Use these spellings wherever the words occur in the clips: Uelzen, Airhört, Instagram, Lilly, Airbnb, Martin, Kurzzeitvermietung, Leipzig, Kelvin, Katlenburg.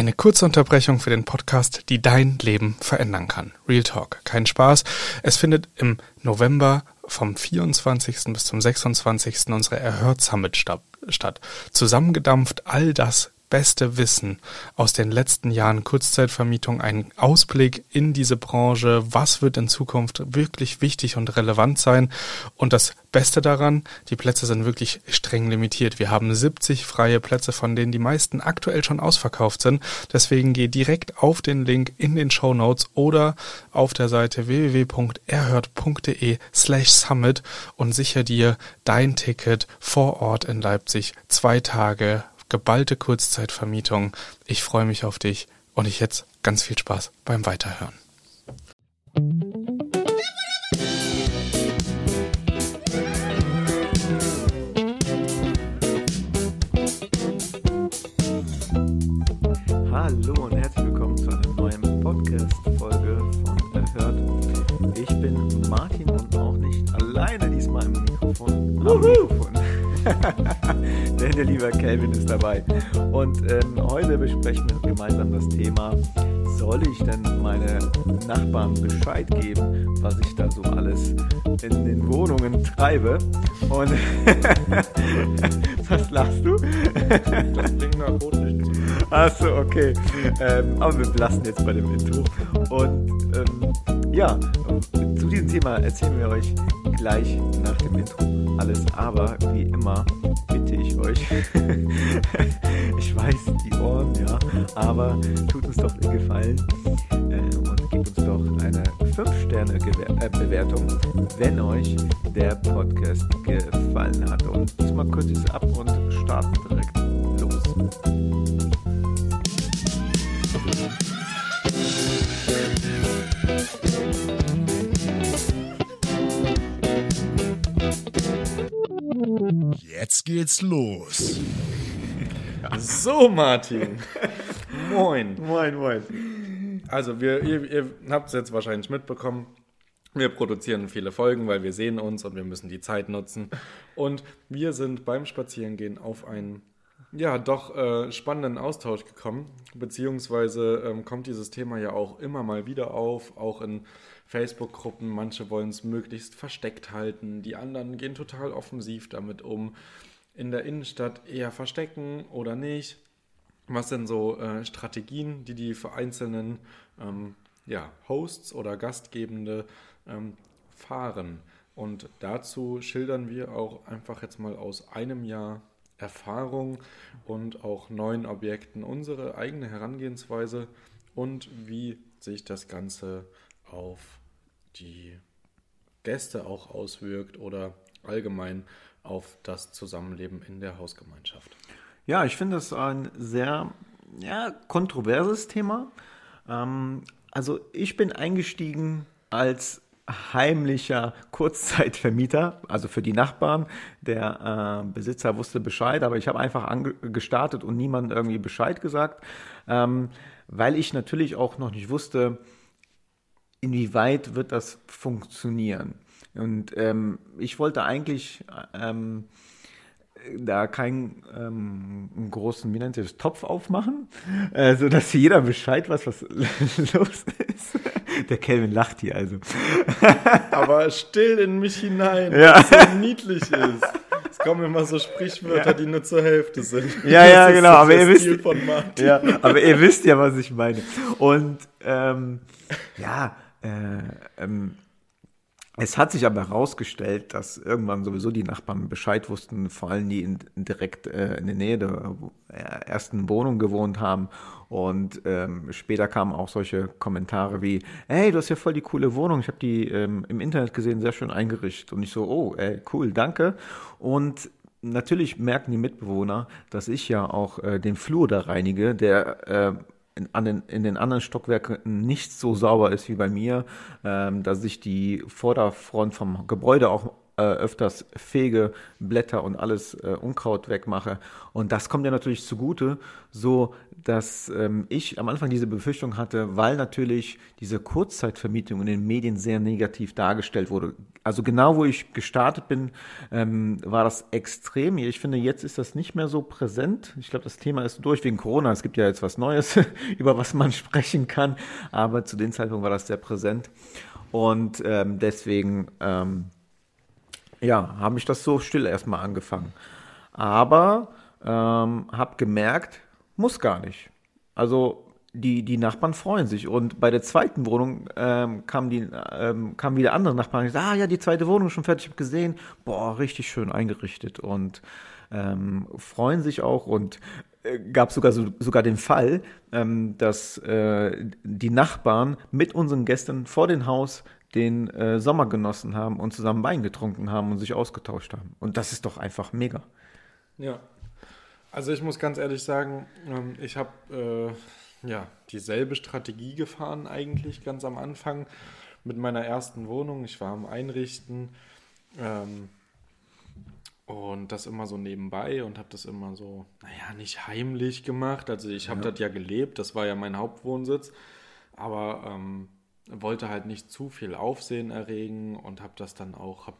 Eine kurze Unterbrechung für den Podcast, die dein Leben verändern kann. Real Talk, kein Spaß. Es findet im November vom 24. bis zum 26. unsere Airhört Summit statt. Zusammengedampft all das beste Wissen aus den letzten Jahren Kurzzeitvermietung, einen Ausblick in diese Branche, was wird in Zukunft wirklich wichtig und relevant sein, und das Beste daran, die Plätze sind wirklich streng limitiert. Wir haben 70 freie Plätze, von denen die meisten aktuell schon ausverkauft sind, deswegen geh direkt auf den Link in den Shownotes oder auf der Seite www.airhört.de/summit und sichere dir dein Ticket vor Ort in Leipzig. 2 Tage geballte Kurzzeitvermietung. Ich freue mich auf dich und ich jetzt ganz viel Spaß beim Weiterhören. Hallo und herzlich willkommen zu einer neuen Podcast-Folge von Airhört. Ich bin Martin und auch nicht alleine diesmal im Mikrofon. Denn der liebe Kelvin ist dabei. Und heute besprechen wir gemeinsam das Thema: Soll ich denn meinen Nachbarn Bescheid geben, was ich da so alles in den Wohnungen treibe? Und was lachst du? Das klingt nach Roten. Achso, okay. Aber wir belassen jetzt bei dem Intro. Und zu diesem Thema erzählen wir euch gleich nach dem Intro alles. Aber wie immer bitte ich euch, ich weiß, die Ohren, ja, aber tut uns doch den Gefallen und gebt uns doch eine 5-Sterne-Bewertung, wenn euch der Podcast gefallen hat. Und diesmal kürze ich es ab und starten direkt los. Jetzt geht's los. So, Martin. Moin. Moin, moin. Also, ihr habt es jetzt wahrscheinlich mitbekommen. Wir produzieren viele Folgen, weil wir sehen uns und wir müssen die Zeit nutzen. Und wir sind beim Spazierengehen auf einen, ja, doch spannenden Austausch gekommen. Beziehungsweise kommt dieses Thema ja auch immer mal wieder auf, auch in Facebook-Gruppen, manche wollen es möglichst versteckt halten, die anderen gehen total offensiv damit um. In der Innenstadt eher verstecken oder nicht. Was sind so Strategien, die für einzelnen Hosts oder Gastgebende fahren? Und dazu schildern wir auch einfach jetzt mal aus einem Jahr Erfahrung und auch neuen Objekten unsere eigene Herangehensweise und wie sich das Ganze auf die Gäste auch auswirkt oder allgemein auf das Zusammenleben in der Hausgemeinschaft. Ja, ich finde das ein sehr kontroverses Thema. Also ich bin eingestiegen als heimlicher Kurzzeitvermieter, also für die Nachbarn. Der Besitzer wusste Bescheid, aber ich habe einfach gestartet und niemandem irgendwie Bescheid gesagt, weil ich natürlich auch noch nicht wusste, inwieweit wird das funktionieren. Und ich wollte eigentlich da keinen großen, wie nennt sich das, Topf aufmachen, sodass jeder Bescheid weiß, was los ist. Der Kelvin lacht hier also. Aber still in mich hinein, ja. Was so niedlich ist. Es kommen immer so Sprichwörter, die nur zur Hälfte sind. Ja, ja, genau. Aber ihr wisst, von Martin. Ja, aber ihr wisst ja, was ich meine. Und es hat sich aber herausgestellt, dass irgendwann sowieso die Nachbarn Bescheid wussten, vor allem die direkt in der Nähe der ersten Wohnung gewohnt haben. Und später kamen auch solche Kommentare wie: Hey, du hast ja voll die coole Wohnung, ich habe die im Internet gesehen, sehr schön eingerichtet. Und ich so: Oh, ey, cool, danke. Und natürlich merken die Mitbewohner, dass ich ja auch den Flur da reinige, der in den anderen Stockwerken nicht so sauber ist wie bei mir, dass ich die Vorderfront vom Gebäude auch öfters fege, Blätter und alles Unkraut wegmache. Und das kommt ja natürlich zugute, so dass ich am Anfang diese Befürchtung hatte, weil natürlich diese Kurzzeitvermietung in den Medien sehr negativ dargestellt wurde. Also genau, wo ich gestartet bin, war das extrem. Ich finde, jetzt ist das nicht mehr so präsent. Ich glaube, das Thema ist durch wegen Corona. Es gibt ja jetzt was Neues, über was man sprechen kann. Aber zu dem Zeitpunkt war das sehr präsent. Und deswegen habe ich das so still erstmal angefangen. Aber habe gemerkt, muss gar nicht. Also die Nachbarn freuen sich. Und bei der zweiten Wohnung kamen wieder andere Nachbarn. Ich sage, die zweite Wohnung ist schon fertig, ich habe gesehen. Boah, richtig schön eingerichtet. Und freuen sich auch und gab sogar den Fall, dass die Nachbarn mit unseren Gästen vor dem Haus den Sommer genossen haben und zusammen Wein getrunken haben und sich ausgetauscht haben. Und das ist doch einfach mega. Ja, also ich muss ganz ehrlich sagen, ich habe dieselbe Strategie gefahren eigentlich ganz am Anfang mit meiner ersten Wohnung. Ich war am Einrichten und das immer so nebenbei und habe das immer so, nicht heimlich gemacht. Also ich habe das ja gelebt, das war ja mein Hauptwohnsitz, aber wollte halt nicht zu viel Aufsehen erregen und habe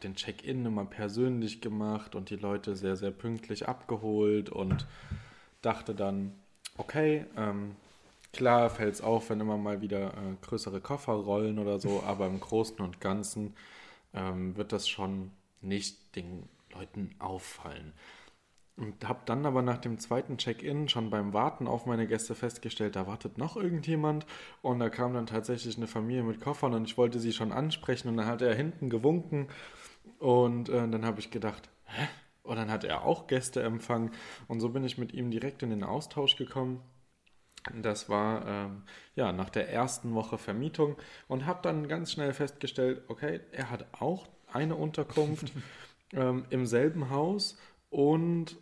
den Check-in immer persönlich gemacht und die Leute sehr, sehr pünktlich abgeholt und dachte dann, okay, klar fällt es auf, wenn immer mal wieder größere Koffer rollen oder so, aber im Großen und Ganzen wird das schon nicht den Leuten auffallen. Und habe dann aber nach dem zweiten Check-in schon beim Warten auf meine Gäste festgestellt, da wartet noch irgendjemand und da kam dann tatsächlich eine Familie mit Koffern und ich wollte sie schon ansprechen und dann hat er hinten gewunken und dann habe ich gedacht, hä? Und dann hat er auch Gäste empfangen und so bin ich mit ihm direkt in den Austausch gekommen. Das war nach der ersten Woche Vermietung und habe dann ganz schnell festgestellt, okay, er hat auch eine Unterkunft im selben Haus und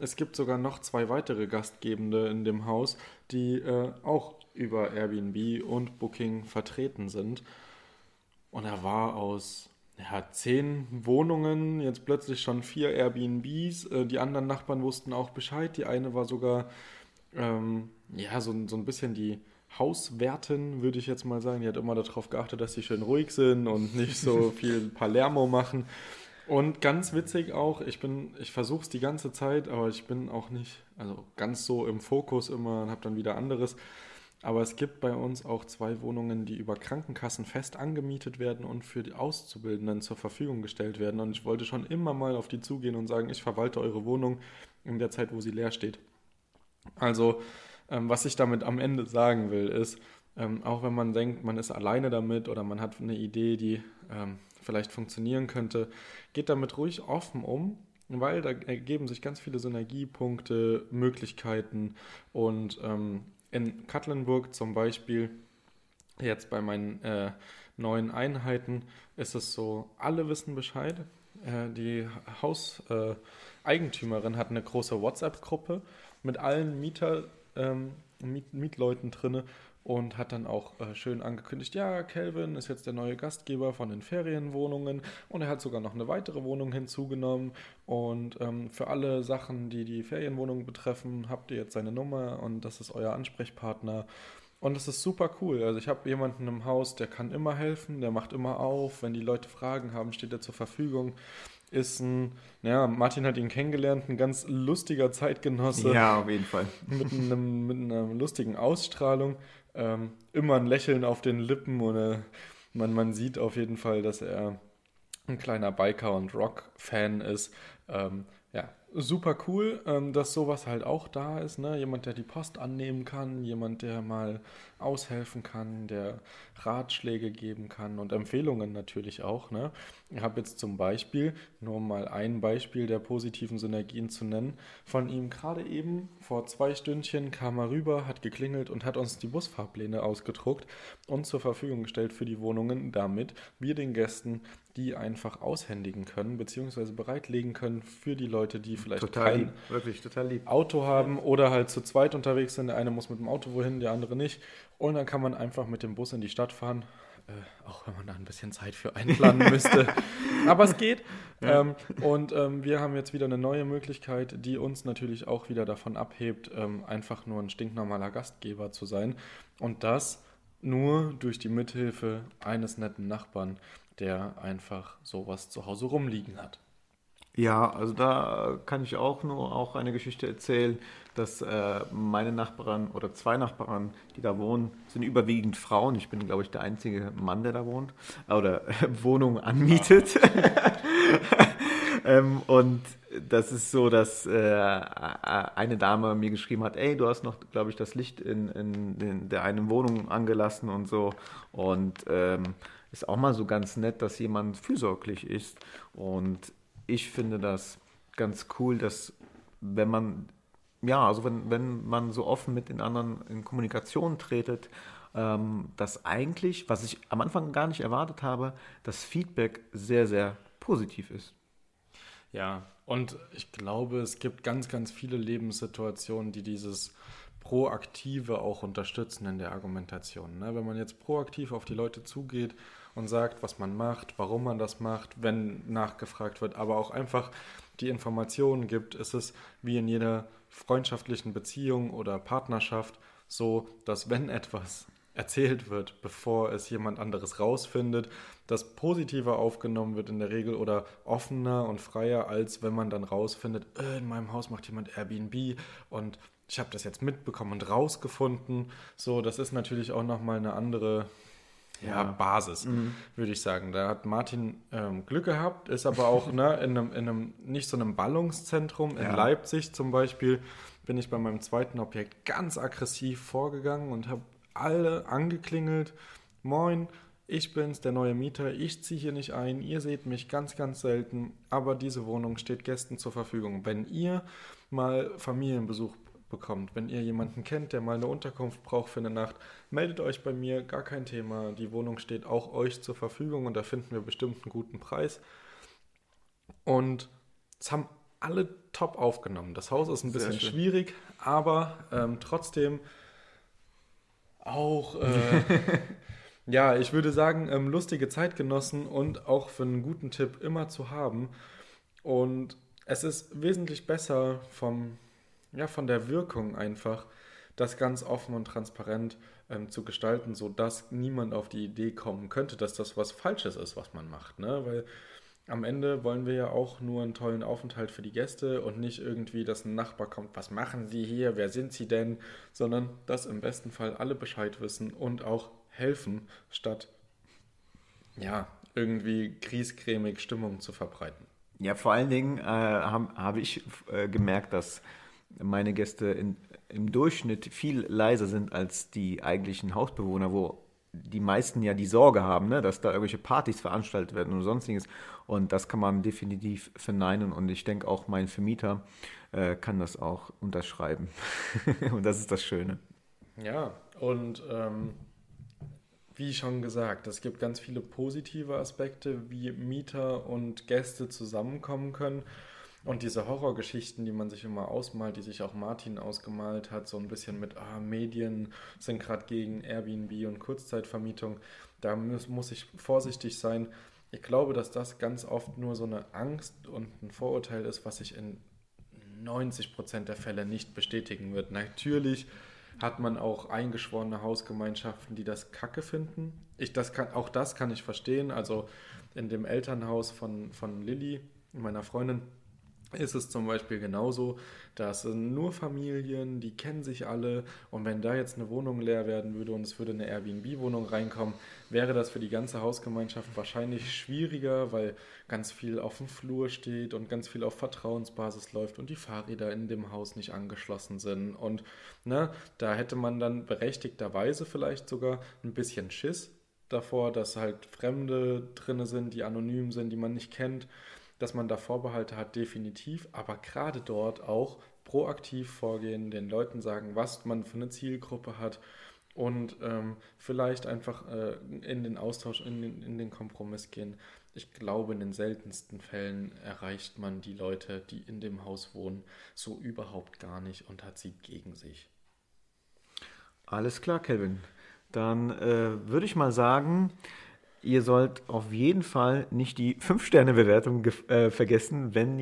es gibt sogar noch 2 weitere Gastgebende in dem Haus, die auch über Airbnb und Booking vertreten sind. Und er war aus 10 Wohnungen, jetzt plötzlich schon 4 Airbnbs. Die anderen Nachbarn wussten auch Bescheid. Die eine war sogar so ein bisschen die Hauswärtin, würde ich jetzt mal sagen. Die hat immer darauf geachtet, dass sie schön ruhig sind und nicht so viel Palermo machen. Und ganz witzig auch, ich versuche es die ganze Zeit, aber ich bin auch nicht ganz so im Fokus immer und habe dann wieder anderes. Aber es gibt bei uns auch 2 Wohnungen, die über Krankenkassen fest angemietet werden und für die Auszubildenden zur Verfügung gestellt werden. Und ich wollte schon immer mal auf die zugehen und sagen, ich verwalte eure Wohnung in der Zeit, wo sie leer steht. Also, was ich damit am Ende sagen will, ist, auch wenn man denkt, man ist alleine damit oder man hat eine Idee, die vielleicht funktionieren könnte, geht damit ruhig offen um, weil da ergeben sich ganz viele Synergiepunkte, Möglichkeiten und in Katlenburg zum Beispiel, jetzt bei meinen neuen Einheiten, ist es so, alle wissen Bescheid. Die Hauseigentümerin hat eine große WhatsApp-Gruppe mit allen Mietleuten drinne. Und hat dann auch schön angekündigt, ja, Kelvin ist jetzt der neue Gastgeber von den Ferienwohnungen und er hat sogar noch eine weitere Wohnung hinzugenommen und für alle Sachen, die die Ferienwohnung betreffen, habt ihr jetzt seine Nummer und das ist euer Ansprechpartner und das ist super cool. Also ich habe jemanden im Haus, der kann immer helfen, der macht immer auf, wenn die Leute Fragen haben, steht er zur Verfügung. Ist Martin hat ihn kennengelernt, ein ganz lustiger Zeitgenosse. Ja, auf jeden Fall. Mit einer lustigen Ausstrahlung, immer ein Lächeln auf den Lippen und man sieht auf jeden Fall, dass er ein kleiner Biker- und Rock-Fan ist. Super cool, dass sowas halt auch da ist. Ne? Jemand, der die Post annehmen kann, jemand, der mal aushelfen kann, der Ratschläge geben kann und Empfehlungen natürlich auch. Ne? Ich habe jetzt zum Beispiel, nur mal ein Beispiel der positiven Synergien zu nennen, von ihm gerade eben vor 2 Stündchen kam er rüber, hat geklingelt und hat uns die Busfahrpläne ausgedruckt und zur Verfügung gestellt für die Wohnungen, damit wir den Gästen die einfach aushändigen können, beziehungsweise bereitlegen können für die Leute, die vielleicht kein Auto haben oder halt zu zweit unterwegs sind. Der eine muss mit dem Auto wohin, der andere nicht. Und dann kann man einfach mit dem Bus in die Stadt fahren auch wenn man da ein bisschen Zeit für einplanen müsste. Aber es geht. Ja. Wir haben jetzt wieder eine neue Möglichkeit, die uns natürlich auch wieder davon abhebt, einfach nur ein stinknormaler Gastgeber zu sein. Und das nur durch die Mithilfe eines netten Nachbarn, der einfach sowas zu Hause rumliegen hat. Ja, also da kann ich auch nur eine Geschichte erzählen, dass meine Nachbarin oder zwei Nachbarn, die da wohnen, sind überwiegend Frauen. Ich bin, glaube ich, der einzige Mann, der da wohnt oder Wohnung anmietet. Und das ist so, dass eine Dame mir geschrieben hat, ey, du hast noch, glaube ich, das Licht in der einen Wohnung angelassen und so. Und ist auch mal so ganz nett, dass jemand fürsorglich ist. Und ich finde das ganz cool, dass wenn man, ja, also wenn man so offen mit den anderen in Kommunikation tretet, dass eigentlich, was ich am Anfang gar nicht erwartet habe, das Feedback sehr, sehr positiv ist. Ja, und ich glaube, es gibt ganz, ganz viele Lebenssituationen, die dieses Proaktive auch unterstützen in der Argumentation. Ne? Wenn man jetzt proaktiv auf die Leute zugeht und sagt, was man macht, warum man das macht, wenn nachgefragt wird, aber auch einfach die Informationen gibt, ist es wie in jeder freundschaftlichen Beziehung oder Partnerschaft so, dass wenn etwas erzählt wird, bevor es jemand anderes rausfindet, das positiver aufgenommen wird in der Regel oder offener und freier, als wenn man dann rausfindet, in meinem Haus macht jemand Airbnb und ich habe das jetzt mitbekommen und rausgefunden. So, das ist natürlich auch nochmal eine andere Basis, würde ich sagen. Da hat Martin Glück gehabt, ist aber auch in einem nicht so einem Ballungszentrum. In Leipzig zum Beispiel bin ich bei meinem zweiten Objekt ganz aggressiv vorgegangen und habe alle angeklingelt. Moin, ich bin's, der neue Mieter, ich ziehe hier nicht ein, ihr seht mich ganz, ganz selten, aber diese Wohnung steht Gästen zur Verfügung. Wenn ihr mal Familienbesuch bekommt, wenn ihr jemanden kennt, der mal eine Unterkunft braucht für eine Nacht, meldet euch bei mir, gar kein Thema. Die Wohnung steht auch euch zur Verfügung und da finden wir bestimmt einen guten Preis. Und es haben alle top aufgenommen. Das Haus ist ein bisschen schwierig, aber trotzdem auch, ich würde sagen, lustige Zeitgenossen und auch für einen guten Tipp immer zu haben. Und es ist wesentlich besser von der Wirkung einfach, das ganz offen und transparent zu gestalten, sodass niemand auf die Idee kommen könnte, dass das was Falsches ist, was man macht. Ne? Weil am Ende wollen wir ja auch nur einen tollen Aufenthalt für die Gäste und nicht irgendwie, dass ein Nachbar kommt, was machen die hier, wer sind sie denn, sondern dass im besten Fall alle Bescheid wissen und auch helfen, statt irgendwie griesgrämig Stimmung zu verbreiten. Ja, vor allen Dingen habe ich gemerkt, dass meine Gäste im Durchschnitt viel leiser sind als die eigentlichen Hausbewohner, wo die meisten ja die Sorge haben, ne, dass da irgendwelche Partys veranstaltet werden und sonstiges. Und das kann man definitiv verneinen. Und ich denke, auch mein Vermieter kann das auch unterschreiben. Und das ist das Schöne. Ja, und wie schon gesagt, es gibt ganz viele positive Aspekte, wie Mieter und Gäste zusammenkommen können. Und diese Horrorgeschichten, die man sich immer ausmalt, die sich auch Martin ausgemalt hat, so ein bisschen mit Medien sind gerade gegen Airbnb und Kurzzeitvermietung, da muss ich vorsichtig sein. Ich glaube, dass das ganz oft nur so eine Angst und ein Vorurteil ist, was sich in 90% der Fälle nicht bestätigen wird. Natürlich hat man auch eingeschworene Hausgemeinschaften, die das Kacke finden. Auch das kann ich verstehen. Also in dem Elternhaus von Lilly, meiner Freundin, ist es zum Beispiel genauso, dass nur Familien, die kennen sich alle und wenn da jetzt eine Wohnung leer werden würde und es würde eine Airbnb-Wohnung reinkommen, wäre das für die ganze Hausgemeinschaft wahrscheinlich schwieriger, weil ganz viel auf dem Flur steht und ganz viel auf Vertrauensbasis läuft und die Fahrräder in dem Haus nicht angeschlossen sind und da hätte man dann berechtigterweise vielleicht sogar ein bisschen Schiss davor, dass halt Fremde drin sind, die anonym sind, die man nicht kennt. Dass man da Vorbehalte hat, definitiv, aber gerade dort auch proaktiv vorgehen, den Leuten sagen, was man für eine Zielgruppe hat und vielleicht einfach in den Austausch, in den Kompromiss gehen. Ich glaube, in den seltensten Fällen erreicht man die Leute, die in dem Haus wohnen, so überhaupt gar nicht und hat sie gegen sich. Alles klar, Kelvin. Dann würde ich mal sagen, ihr sollt auf jeden Fall nicht die 5-Sterne-Bewertung vergessen, wenn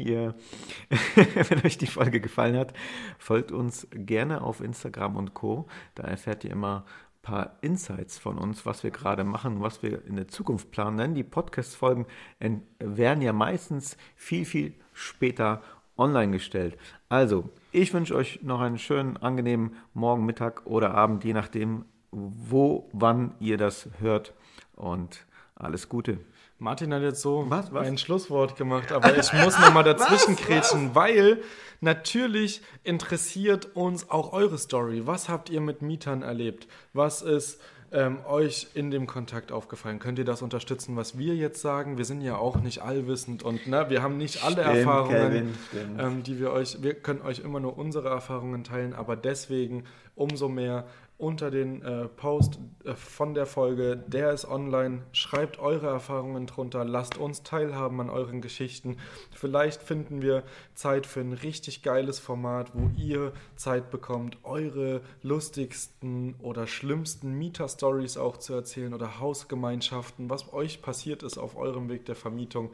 euch die Folge gefallen hat. Folgt uns gerne auf Instagram und Co. Da erfährt ihr immer ein paar Insights von uns, was wir gerade machen, was wir in der Zukunft planen. Denn die Podcast-Folgen werden ja meistens viel, viel später online gestellt. Also, ich wünsche euch noch einen schönen, angenehmen Morgen, Mittag oder Abend, je nachdem, wann ihr das hört. Und alles Gute. Martin hat jetzt so ein Schlusswort gemacht, aber ich muss nochmal dazwischen kretschen, weil natürlich interessiert uns auch eure Story. Was habt ihr mit Mietern erlebt? Was ist euch in dem Kontakt aufgefallen? Könnt ihr das unterstützen, was wir jetzt sagen? Wir sind ja auch nicht allwissend und wir haben nicht alle Erfahrungen, Kelvin, die wir euch... Wir können euch immer nur unsere Erfahrungen teilen, aber deswegen umso mehr... Unter den Post von der Folge, der ist online. Schreibt eure Erfahrungen drunter, lasst uns teilhaben an euren Geschichten. Vielleicht finden wir Zeit für ein richtig geiles Format, wo ihr Zeit bekommt, eure lustigsten oder schlimmsten Mieter-Stories auch zu erzählen oder Hausgemeinschaften, was euch passiert ist auf eurem Weg der Vermietung.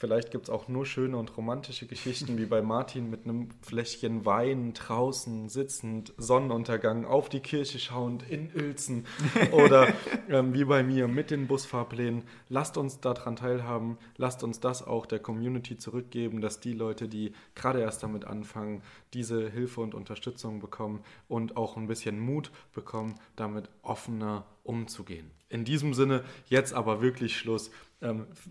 Vielleicht gibt es auch nur schöne und romantische Geschichten, wie bei Martin mit einem Fläschchen Wein draußen sitzend, Sonnenuntergang, auf die Kirche schauend in Uelzen oder wie bei mir mit den Busfahrplänen. Lasst uns daran teilhaben, lasst uns das auch der Community zurückgeben, dass die Leute, die gerade erst damit anfangen, diese Hilfe und Unterstützung bekommen und auch ein bisschen Mut bekommen, damit offener umzugehen. In diesem Sinne, jetzt aber wirklich Schluss.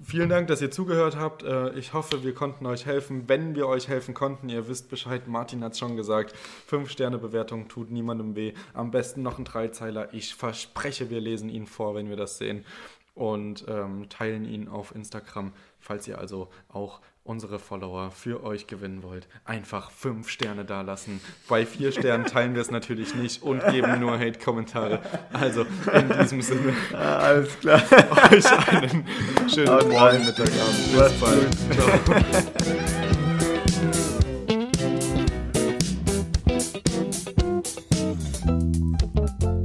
Vielen Dank, dass ihr zugehört habt. Ich hoffe, wir konnten euch helfen. Wenn wir euch helfen konnten, ihr wisst Bescheid, Martin hat es schon gesagt, 5-Sterne-Bewertung tut niemandem weh. Am besten noch ein 3-Zeiler. Ich verspreche, wir lesen ihn vor, wenn wir das sehen. Und teilen ihn auf Instagram, falls ihr also auch unsere Follower für euch gewinnen wollt. Einfach 5 Sterne dalassen. Bei 4 Sternen teilen wir es natürlich nicht und geben nur Hate-Kommentare. Also in diesem Sinne. Ja, alles klar. Euch einen schönen Morgen, Mittag, Abend. Bis bald. Ciao.